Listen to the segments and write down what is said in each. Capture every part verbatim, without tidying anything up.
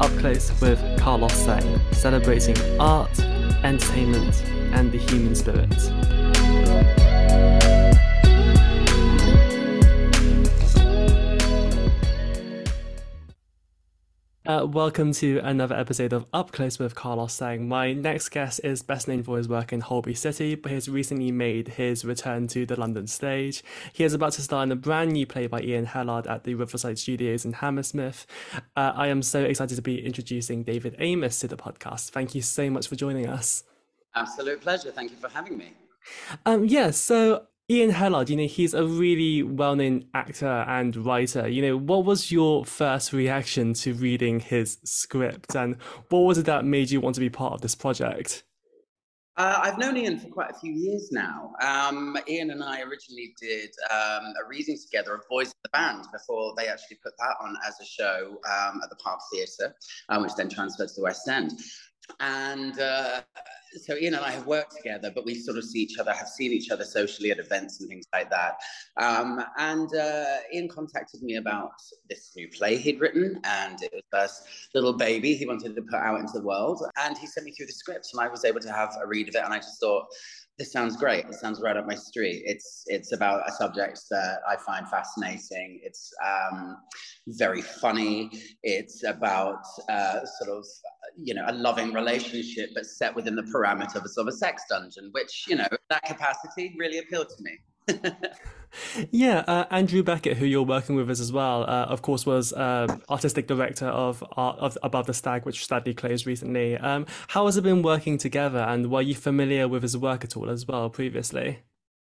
up close with Carlos Sainz, celebrating art, entertainment, and the human spirit. Uh, welcome to another episode of Up Close with Carlos Sainz. My next guest is best known for his work in Holby City, but he's recently made his return to the London stage. He is about to star in a brand new play by Ian Hallard at the Riverside Studios in Hammersmith. Uh, I am so excited to be introducing David Amos to the podcast. Thank you so much for joining us. Absolute pleasure. Thank you for having me. Um, yeah, so Ian Hallard, you know, he's a really well-known actor and writer. You know, what was your first reaction to reading his script, and what was it that made you want to be part of this project? Uh, I've known Ian for quite a few years now. Um, Ian and I originally did um, a reading together of Boys in the Band before they actually put that on as a show um, at the Park Theatre, um, which then transferred to the West End. And uh, so Ian and I have worked together, but we sort of see each other, have seen each other socially at events and things like that. Um, and uh, Ian contacted me about this new play he'd written, and it was the first little baby he wanted to put out into the world. And he sent me through the script, and I was able to have a read of it, and I just thought, this sounds great. It sounds right up my street. It's it's about a subject that I find fascinating. It's um, very funny. It's about uh, sort of, you know, a loving relationship, but set within the parameters of a sort of a sex dungeon, which, you know, that capacity really appealed to me. Yeah, uh, Andrew Beckett, who you're working with us as well, uh, of course, was uh, artistic director of, Art, of Above the Stag, which sadly closed recently. Um, how has it been working together, and were you familiar with his work at all as well previously?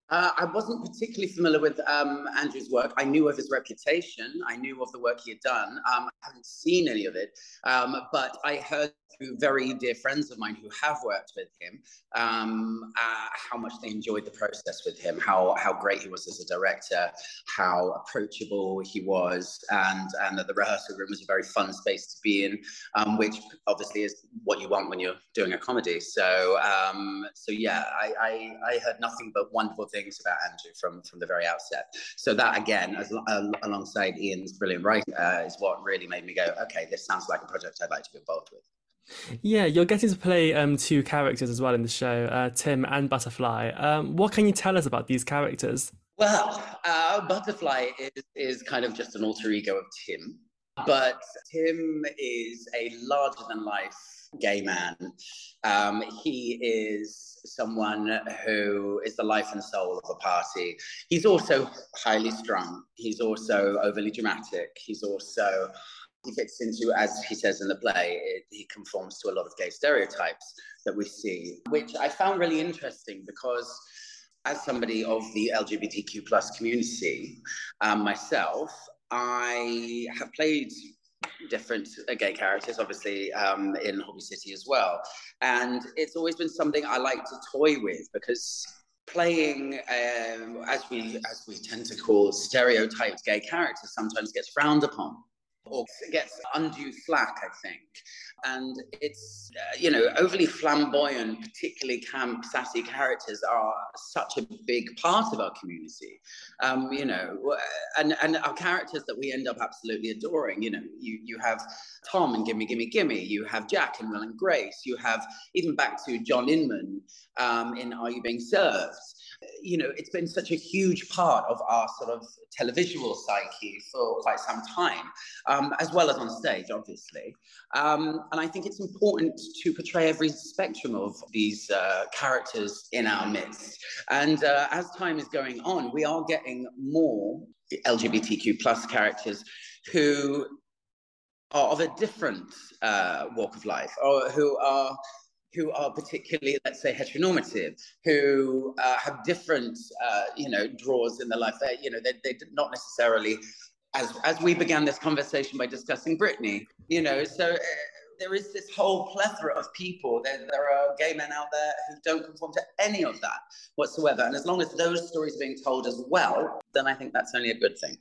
Uh, I wasn't particularly familiar with um, Andrew's work. I knew of his reputation. I knew of the work he had done. Um, I haven't seen any of it, um, but I heard through very dear friends of mine who have worked with him, um, uh, how much they enjoyed the process with him, how how great he was as a director, how approachable he was, and, and that the rehearsal room was a very fun space to be in, um, which obviously is what you want when you're doing a comedy. So, um, so yeah, I, I, I heard nothing but wonderful things about Andrew from, from the very outset. So that, again, as, uh, alongside Ian's brilliant writing, uh, is what really made me go, okay, this sounds like a project I'd like to be involved with. Yeah, you're getting to play um, two characters as well in the show, uh, Tim and Butterfly. Um, what can you tell us about these characters? Well, uh, Butterfly is, is kind of just an alter ego of Tim. But Tim is a larger-than-life gay man. Um, he is someone who is the life and soul of a party. He's also highly strung. He's also overly dramatic. He's also... He fits into, as he says in the play, it, he conforms to a lot of gay stereotypes that we see, which I found really interesting because as somebody of the L G B T Q plus community, um, myself, I have played different uh, gay characters, obviously, um, in Holby City as well. And it's always been something I like to toy with because... Playing, um, as we as we tend to call stereotyped gay characters, sometimes gets frowned upon or gets undue flack, I think. And it's, uh, you know, overly flamboyant, particularly camp, sassy characters are such a big part of our community, um, you know, and, and our characters that we end up absolutely adoring. You know, you, you have Tom in Gimme Gimme Gimme, you have Jack in Will and Grace, you have even back to John Inman um, in Are You Being Served? You know, it's been such a huge part of our sort of televisual psyche for quite some time, um, as well as on stage, obviously. Um, and I think it's important to portray every spectrum of these uh, characters in our midst. And uh, as time is going on, we are getting more L G B T Q plus characters who are of a different uh, walk of life, or who are... who are particularly, let's say, heteronormative, who uh, have different, uh, you know, draws in their life. They, you know, they, they did not necessarily, as as we began this conversation by discussing Britney, you know, so uh, there is this whole plethora of people. There, there are gay men out there who don't conform to any of that whatsoever. And as long as those stories are being told as well, then I think that's only a good thing.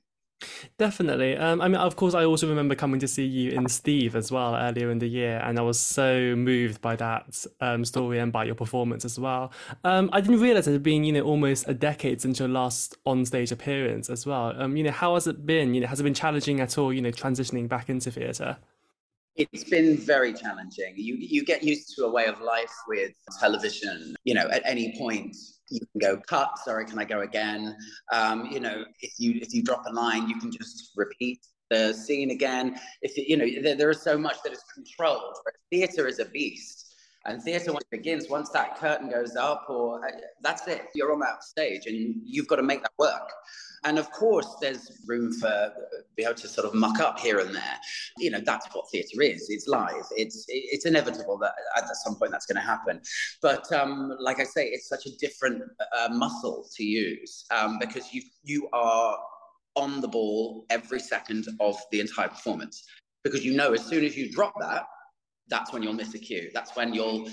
Definitely. Um, I mean, of course, I also remember coming to see you in Steve as well earlier in the year, and I was so moved by that um, story and by your performance as well. Um, I didn't realise it had been, you know, almost a decade since your last on-stage appearance as well. Um, you know, how has it been? You know, has it been challenging at all, you know, transitioning back into theatre? It's been very challenging. You you get used to a way of life with television. You know, at any point you can go cut. Sorry, can I go again? Um, you know, if you if you drop a line, you can just repeat the scene again. If you know, there, there is so much that is controlled. Theatre is a beast, and theatre once it begins, once that curtain goes up, or uh, that's it. You're on that stage, and you've got to make that work. And of course, there's room for be able to sort of muck up here and there. You know, that's what theatre is. It's live. It's it's inevitable that at some point that's going to happen. But um, like I say, it's such a different uh, muscle to use um, because you you are on the ball every second of the entire performance, because you know as soon as you drop that, that's when you'll miss a cue. That's when you'll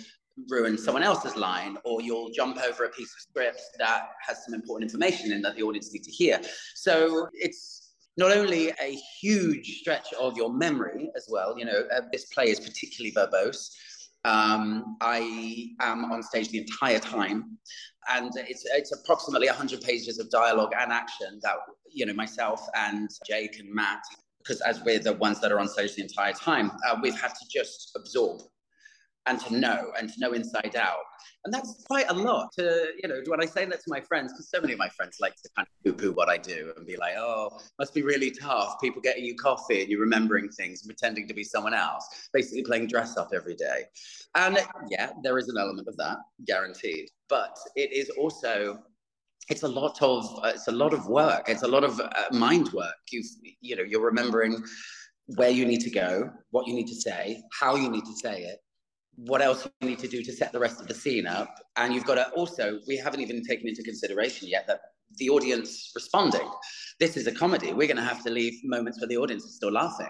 ruin someone else's line, or you'll jump over a piece of script that has some important information in that the audience need to hear. So it's not only a huge stretch of your memory as well. You know, uh, this play is particularly verbose. Um, I am on stage the entire time, and it's it's approximately one hundred pages of dialogue and action that, you know, myself and Jake and Matt, because as we're the ones that are on stage the entire time, uh, we've had to just absorb and to know, and to know inside out. And that's quite a lot to, you know, when I say that to my friends, because so many of my friends like to kind of poo-poo what I do and be like, oh, must be really tough, people getting you coffee and you remembering things, and pretending to be someone else, basically playing dress up every day. And yeah, there is an element of that, guaranteed. But it is also, it's a lot of, it's a lot of work. It's a lot of uh, mind work. You've, you know, you're remembering where you need to go, what you need to say, how you need to say it, what else you need to do to set the rest of the scene up. And you've got to also, we haven't even taken into consideration yet that the audience responding. This is a comedy. We're going to have to leave moments where the audience is still laughing.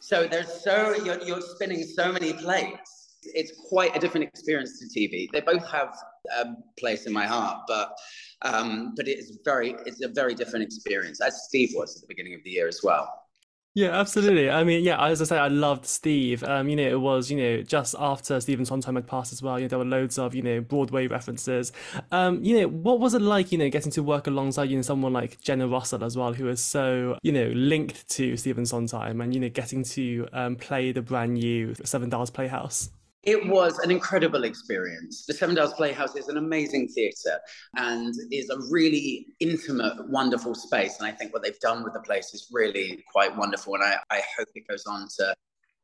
So there's so, you're, you're spinning so many plates. It's quite a different experience to T V. They both have a place in my heart, but um, but it's very, it's a very different experience, as Steve was at the beginning of the year as well. Yeah, absolutely. I mean, yeah, as I say, I loved Steve. Um, you know, it was, you know, just after Stephen Sondheim had passed as well, you know, there were loads of, you know, Broadway references. Um, you know, what was it like, you know, getting to work alongside, you know, someone like Jenna Russell as well, who is so, you know, linked to Stephen Sondheim, and, you know, getting to um, play the brand new Seven Dials Playhouse? It was an incredible experience. The Seven Dials Playhouse is an amazing theatre and is a really intimate, wonderful space. And I think what they've done with the place is really quite wonderful. And I, I hope it goes on to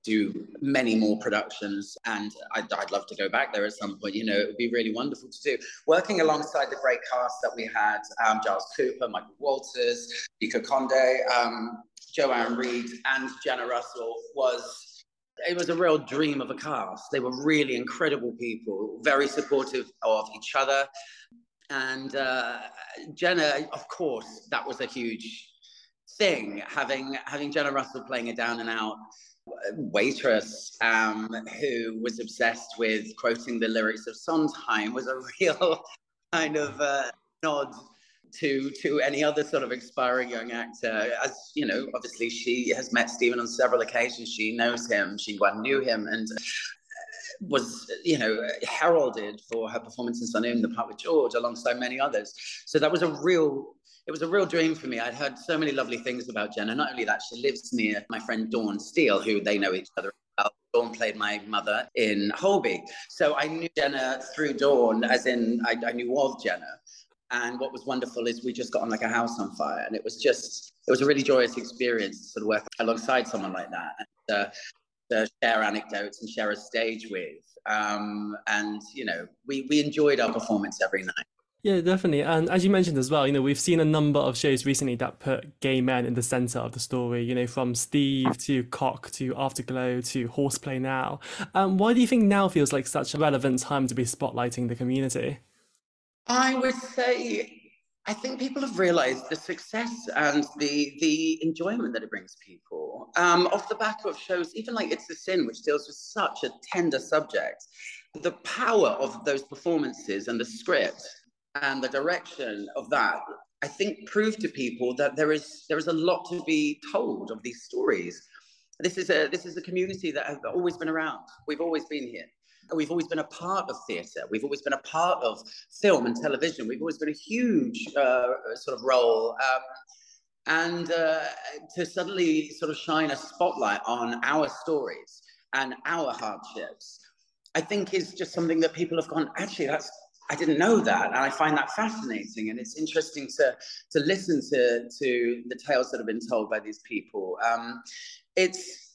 do many more productions. And I'd, I'd love to go back there at some point. You know, it would be really wonderful to do. Working alongside the great cast that we had, um, Giles Cooper, Michael Walters, Nico Conde, um, Joanne Reed, and Jenna Russell was... It was a real dream of a cast. They were really incredible people, very supportive of each other. And uh, Jenna, of course, that was a huge thing, having having Jenna Russell playing a down-and-out waitress um, who was obsessed with quoting the lyrics of Sondheim was a real kind of uh, nod to to any other sort of aspiring young actor. As you know, obviously she has met Stephen on several occasions, she knows him, she knew him, and was, you know, heralded for her performance in Sunday in the Park with George alongside many others. So that was a real it was a real dream for me. I'd heard so many lovely things about Jenna. Not only that, she lives near my friend Dawn Steele, who they know each other. Dawn played my mother in Holby, so I knew Jenna through Dawn, as in I, I knew of Jenna. And what was wonderful is we just got on like a house on fire. And it was just, it was a really joyous experience to sort of work alongside someone like that, and uh, to share anecdotes and share a stage with. Um, and, you know, we, we enjoyed our performance every night. Yeah, definitely. And as you mentioned as well, you know, we've seen a number of shows recently that put gay men in the centre of the story, you know, from Steve to Cock to Afterglow to Horseplay now. Um, why do you think now feels like such a relevant time to be spotlighting the community? I would say, I think people have realised the success and the the enjoyment that it brings people. Um, off the back of shows, even like It's a Sin, which deals with such a tender subject, the power of those performances and the script and the direction of that, I think, proved to people that there is there is a lot to be told of these stories. This is a this is a community that has always been around. We've always been here. We've always been a part of theatre. We've always been a part of film and television. We've always been a huge uh, sort of role. Um, and uh, to suddenly sort of shine a spotlight on our stories and our hardships, I think is just something that people have gone, actually, that's, I didn't know that. And I find that fascinating. And it's interesting to, to listen to, to the tales that have been told by these people. Um, it's,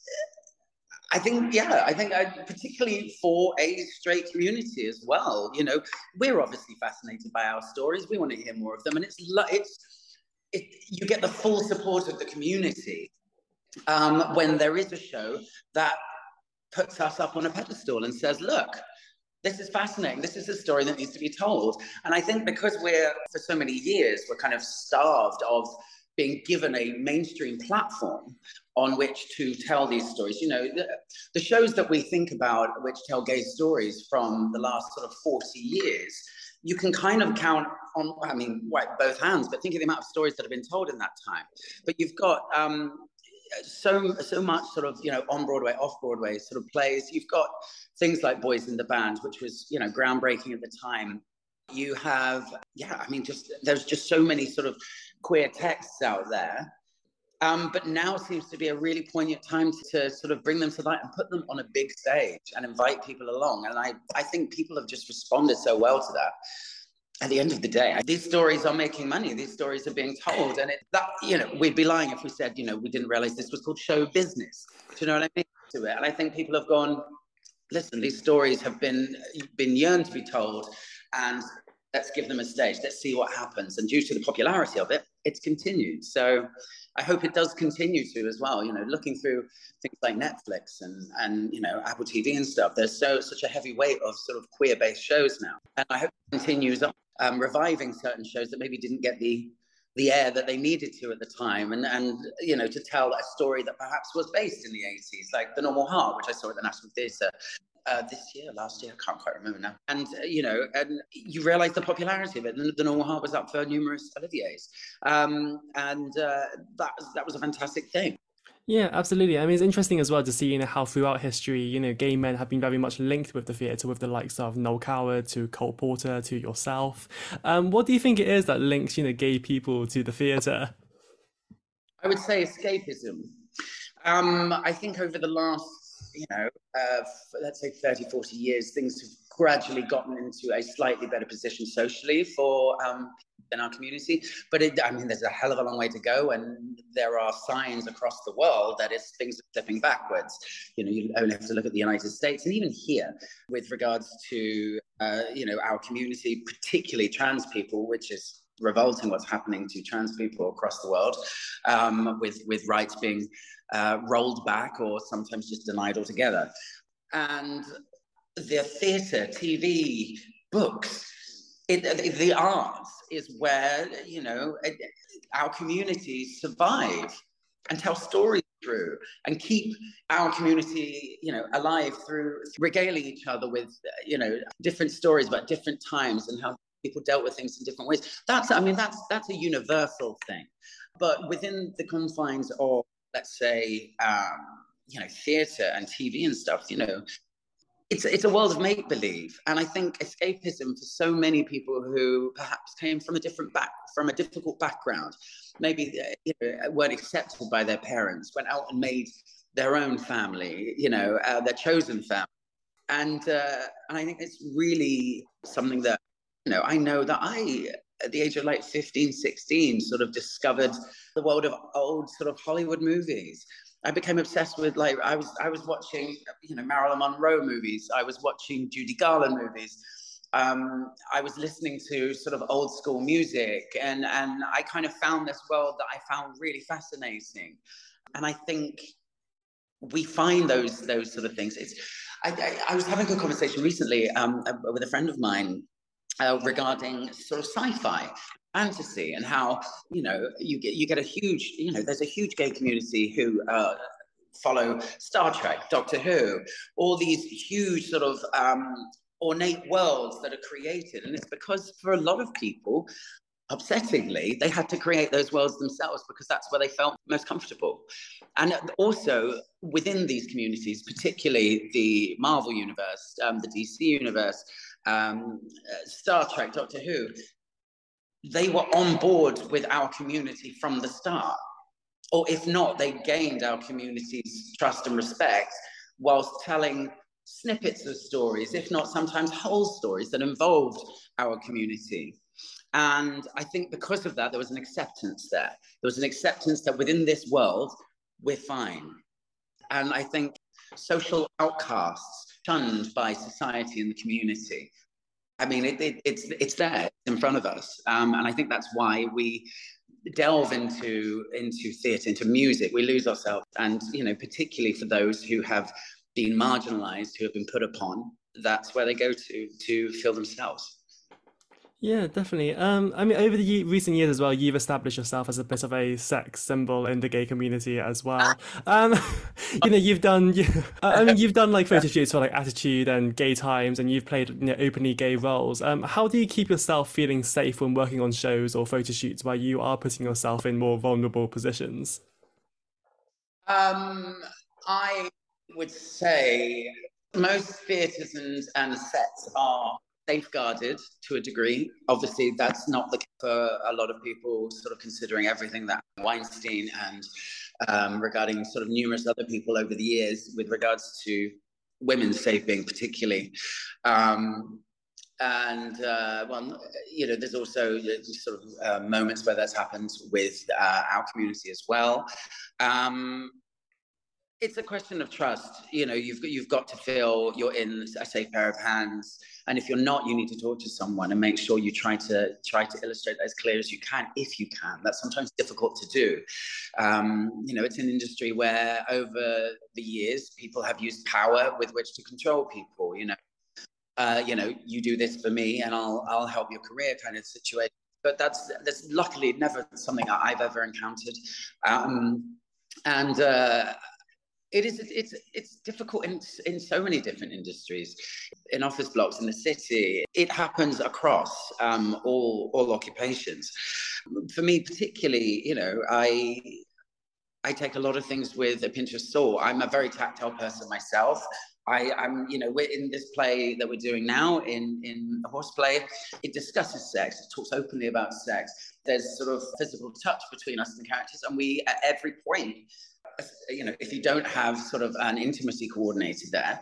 I think, yeah, I think I, particularly for a straight community as well, you know, we're obviously fascinated by our stories. We want to hear more of them. And it's, it's it, you get the full support of the community um, when there is a show that puts us up on a pedestal and says, look, this is fascinating. This is a story that needs to be told. And I think because we're, for so many years, we're kind of starved of being given a mainstream platform on which to tell these stories. You know, the, the shows that we think about, which tell gay stories from the last sort of forty years, you can kind of count on, I mean, right, both hands, but think of the amount of stories that have been told in that time. But you've got, um, So so much sort of, you know, on Broadway, off Broadway sort of plays. You've got things like Boys in the Band, which was, you know, groundbreaking at the time. You have, yeah, I mean, just there's just so many sort of queer texts out there. Um, but now seems to be a really poignant time to sort of bring them to light and put them on a big stage and invite people along. And I, I think people have just responded so well to that. At the end of the day, these stories are making money. These stories are being told. And it, that, you know, we'd be lying if we said, you know, we didn't realize this was called show business. Do you know what I mean? To it. And I think people have gone, listen, these stories have been, been yearned to be told, and let's give them a stage. Let's see what happens. And due to the popularity of it, it's continued. So I hope it does continue to as well. You know, looking through things like Netflix and, and you know, Apple T V and stuff, there's so such a heavy weight of sort of queer-based shows now. And I hope it continues on. Um, reviving certain shows that maybe didn't get the the air that they needed to at the time, and and you know, to tell a story that perhaps was based in the eighties, like The Normal Heart, which I saw at the National Theatre uh, this year, last year, I can't quite remember now. And uh, you know, and you realise the popularity of it. The, the Normal Heart was up for numerous Olivier's, um, and uh, that that was a fantastic thing. Yeah, absolutely. I mean, it's interesting as well to see, you know, how throughout history, you know, gay men have been very much linked with the theatre, with the likes of Noel Coward, to Cole Porter, to yourself. Um, what do you think it is that links, you know, gay people to the theatre? I would say escapism. Um, I think over the last, you know, uh, let's say thirty, forty years, things have gradually gotten into a slightly better position socially for um in our community, but it, I mean, there's a hell of a long way to go, and there are signs across the world that it's things are stepping backwards. You know, you only have to look at the United States, and even here, with regards to uh, you know, our community, particularly trans people, which is revolting what's happening to trans people across the world, um, with with rights being uh, rolled back or sometimes just denied altogether, and the theatre, T V, books. It, the arts is where, you know, our communities survive and tell stories through and keep our community, you know, alive through regaling each other with, you know, different stories about different times and how people dealt with things in different ways. That's, I mean, that's, that's a universal thing. But within the confines of, let's say, um, you know, theatre and T V and stuff, you know, It's, it's a world of make-believe, and I think escapism for so many people who perhaps came from a different back, from a difficult background, maybe you know, weren't accepted by their parents, went out and made their own family, you know, uh, their chosen family, and uh, and I think it's really something that, you know, I know that I, at the age of like fifteen, sixteen, sort of discovered the world of old sort of Hollywood movies. I became obsessed with, like, I was I was watching, you know, Marilyn Monroe movies. I was watching Judy Garland movies. Um, I was listening to sort of old school music, and, and I kind of found this world that I found really fascinating. And I think we find those those sort of things. It's I, I, I was having a good conversation recently um, with a friend of mine uh, regarding sort of sci-fi. Fantasy, and how, you know, you get you get a huge, you know, there's a huge gay community who uh, follow Star Trek, Doctor Who, all these huge sort of um, ornate worlds that are created. And it's because for a lot of people, upsettingly, they had to create those worlds themselves because that's where they felt most comfortable. And also within these communities, particularly the Marvel Universe, um, the D C Universe, um, Star Trek, Doctor Who, they were on board with our community from the start. Or if not, they gained our community's trust and respect whilst telling snippets of stories, if not sometimes whole stories that involved our community. And I think because of that, there was an acceptance there. There was an acceptance that within this world, we're fine. And I think social outcasts shunned by society and the community. I mean, it, it, it's, it's there in front of us. Um, and I think that's why we delve into, into theatre, into music. We lose ourselves. And, you know, particularly for those who have been marginalised, who have been put upon, that's where they go to to feel themselves. Yeah, definitely. Um, I mean, over the ye recent years as well, you've established yourself as a bit of a sex symbol in the gay community as well. Um, you know, you've done, you, I mean, you've done like photo shoots for like Attitude and Gay Times, and you've played, you know, openly gay roles. Um, how do you keep yourself feeling safe when working on shows or photo shoots where you are putting yourself in more vulnerable positions? Um, I would say most theatres and, and sets are safeguarded to a degree. Obviously, that's not the case for a lot of people, sort of considering everything that Weinstein and um, regarding sort of numerous other people over the years with regards to women's safeguarding particularly. Um, and, uh, well, you know, there's also sort of uh, moments where that's happened with uh, our community as well. Um, It's a question of trust. You know, you've, you've got to feel you're in a safe pair of hands. And if you're not, you need to talk to someone and make sure you try to try to illustrate that as clear as you can, if you can. That's sometimes difficult to do. Um, you know, it's an industry where over the years, people have used power with which to control people. You know, uh, you know, you do this for me and I'll, I'll help your career kind of situation. But that's, that's luckily never something I've ever encountered. Um, and... Uh, It is, it's, it's difficult in, in so many different industries, in office blocks, in the city. It happens across um, all, all occupations. For me particularly, you know, I, I take a lot of things with a pinch of salt. I'm a very tactile person myself. I, I'm, you know, we're in this play that we're doing now in, in Horseplay. It discusses sex, it talks openly about sex. There's sort of physical touch between us and the characters, and we, at every point, you know, if you don't have sort of an intimacy coordinator there,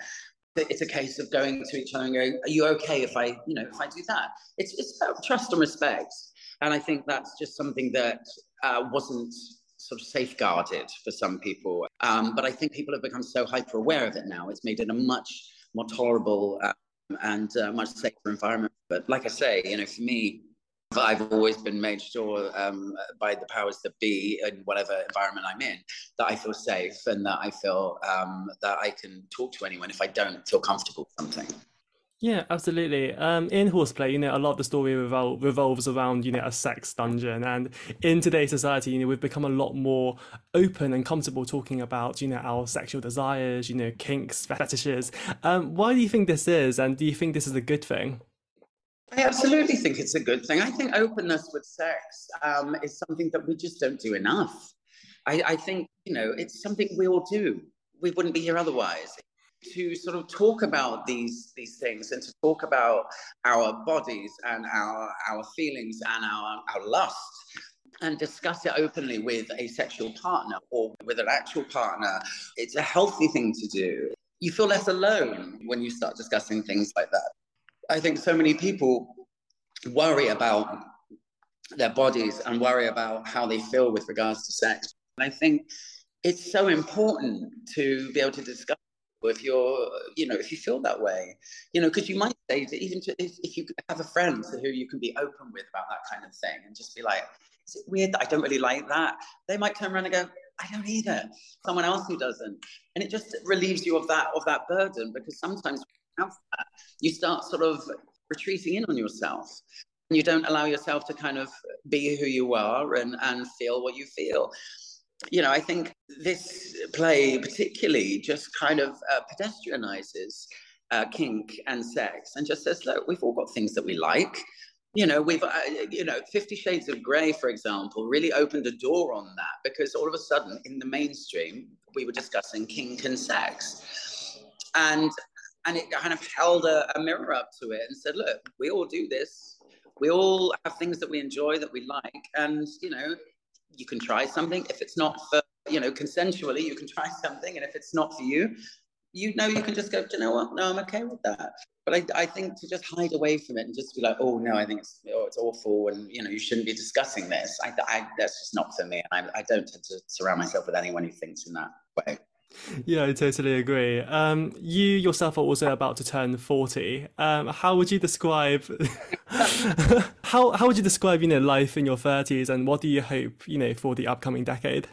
it's a case of going to each other and going, are you okay if I, you know, if I do that? It's, it's about trust and respect. And I think that's just something that uh, wasn't sort of safeguarded for some people. Um, but I think people have become so hyper aware of it now. It's made it a much more tolerable um, and uh, much safer environment. But like I say, you know, for me, I've always been made sure um, by the powers that be in whatever environment I'm in, that I feel safe and that I feel um, that I can talk to anyone if I don't feel comfortable with something. Yeah, absolutely. Um, in Horseplay, you know, a lot of the story revol revolves around, you know, a sex dungeon. And in today's society, you know, we've become a lot more open and comfortable talking about, you know, our sexual desires, you know, kinks, fetishes. Um, why do you think this is? And do you think this is a good thing? I absolutely think it's a good thing. I think openness with sex um, is something that we just don't do enough. I, I think, you know, it's something we all do. We wouldn't be here otherwise. To sort of talk about these these things and to talk about our bodies and our, our feelings and our, our lust, and discuss it openly with a sexual partner or with an actual partner, it's a healthy thing to do. You feel less alone when you start discussing things like that. I think so many people worry about their bodies and worry about how they feel with regards to sex. And I think it's so important to be able to discuss if you're, you know, if you feel that way, you know, because you might say that even to, if, if you have a friend who you can be open with about that kind of thing and just be like, is it weird that I don't really like that? They might turn around and go, I don't either. Someone else who doesn't. And it just relieves you of that, of that burden, because sometimes that, you start sort of retreating in on yourself and you don't allow yourself to kind of be who you are and, and feel what you feel. You know, I think this play particularly just kind of uh, pedestrianizes uh, kink and sex and just says, look, we've all got things that we like. You know, we've, uh, you know, Fifty Shades of Grey, for example, really opened a door on that, because all of a sudden in the mainstream, we were discussing kink and sex. And And it kind of held a, a mirror up to it and said, look, we all do this. We all have things that we enjoy, that we like. And, you know, you can try something. If it's not for, you know, consensually, you can try something. And if it's not for you, you know, you can just go, do you know what? No, I'm okay with that. But I, I think to just hide away from it and just be like, oh, no, I think it's, oh, it's awful, and, you know, you shouldn't be discussing this. I, I, that's just not for me. I, I don't tend to surround myself with anyone who thinks in that way. Yeah, I totally agree. Um, you yourself are also about to turn forty. Um, how would you describe how how would you describe, you know, life in your thirties, and what do you hope, you know, for the upcoming decade?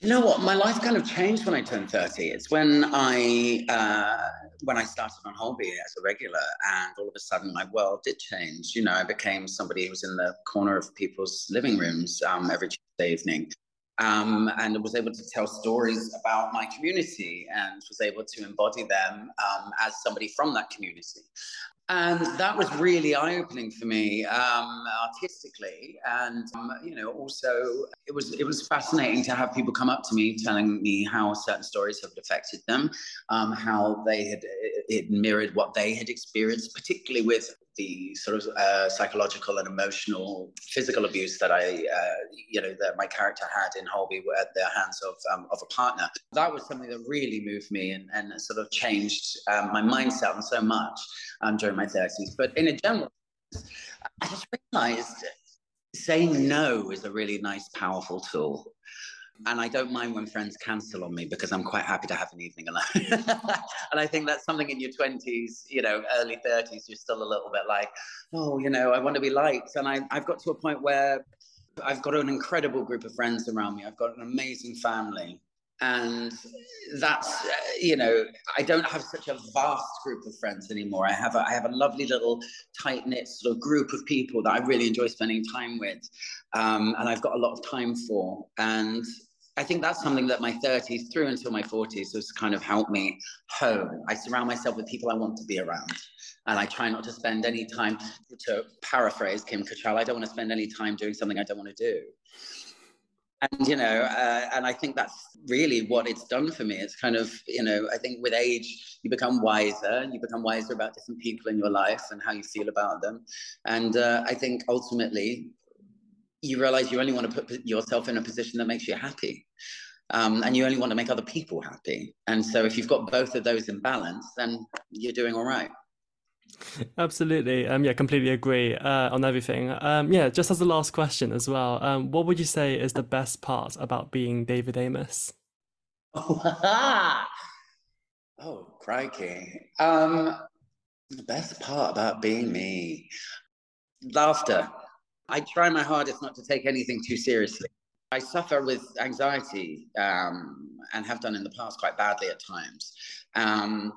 You know what, my life kind of changed when I turned thirty. It's when I uh, when I started on Holby as a regular, and all of a sudden my world did change. You know, I became somebody who was in the corner of people's living rooms um, every Tuesday evening. Um, and was able to tell stories about my community and was able to embody them um, as somebody from that community. And that was really eye-opening for me um, artistically. And, um, you know, also it was it was fascinating to have people come up to me telling me how certain stories had affected them, um, how they had it mirrored what they had experienced, particularly with the sort of uh, psychological and emotional, physical abuse that I, uh, you know, that my character had in Holby were at the hands of um, of a partner. That was something that really moved me and, and sort of changed um, my mindset on so much um, during my thirties. But in a general, I just realized saying no is a really nice, powerful tool. And I don't mind when friends cancel on me, because I'm quite happy to have an evening alone. And I think that's something in your twenties, you know, early thirties, you're still a little bit like, oh, you know, I want to be liked. And I, I've got to a point where I've got an incredible group of friends around me. I've got an amazing family. And that's, you know, I don't have such a vast group of friends anymore. I have a, I have a lovely little tight-knit sort of group of people that I really enjoy spending time with. Um, and I've got a lot of time for. And I think that's something that my thirties through until my forties has kind of helped me hone. I surround myself with people I want to be around. And I try not to spend any time, to paraphrase Kim Cattrall, I don't want to spend any time doing something I don't want to do. And, you know, uh, and I think that's really what it's done for me. It's kind of, you know, I think with age, you become wiser. You become wiser about different people in your life and how you feel about them. And uh, I think ultimately, you realize you only want to put yourself in a position that makes you happy. Um, and you only want to make other people happy. And so if you've got both of those in balance, then you're doing all right. Absolutely. Um, yeah, completely agree uh, on everything. Um, yeah, just as the last question as well, um, what would you say is the best part about being David Amos? Oh, oh crikey. Um, the best part about being me? Laughter. I try my hardest not to take anything too seriously. I suffer with anxiety um, and have done in the past quite badly at times. Um,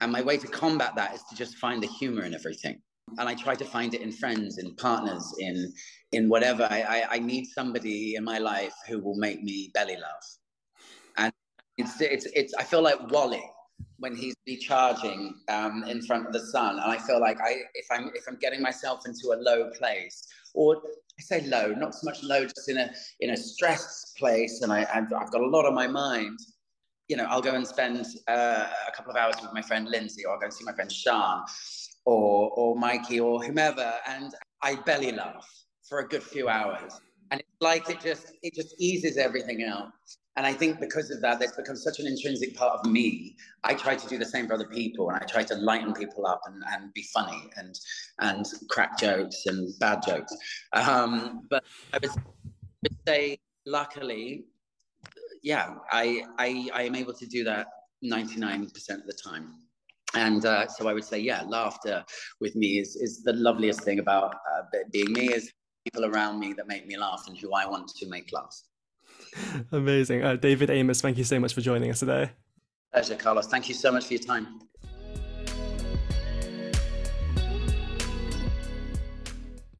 And my way to combat that is to just find the humor in everything. And I try to find it in friends, in partners, in in whatever. I, I, I need somebody in my life who will make me belly laugh. And it's, it's, it's I feel like Wally when he's recharging um, in front of the sun. And I feel like I if I'm if I'm getting myself into a low place, or I say low, not so much low, just in a in a stressed place, and I I've, I've got a lot on my mind. You know, I'll go and spend uh, a couple of hours with my friend Lindsay, or I'll go and see my friend Sean, or or Mikey, or whomever, and I belly laugh for a good few hours, and it's like it just it just eases everything out. And I think because of that, that's become such an intrinsic part of me. I try to do the same for other people, and I try to lighten people up and, and be funny and and crack jokes and bad jokes. Um, but I would, I would say, luckily. Yeah, I, I I am able to do that ninety-nine percent of the time. And uh, so I would say, yeah, laughter with me is, is the loveliest thing about uh, being me, is people around me that make me laugh and who I want to make laugh. Amazing. Uh, David Amos, thank you so much for joining us today. Pleasure, Carlos. Thank you so much for your time.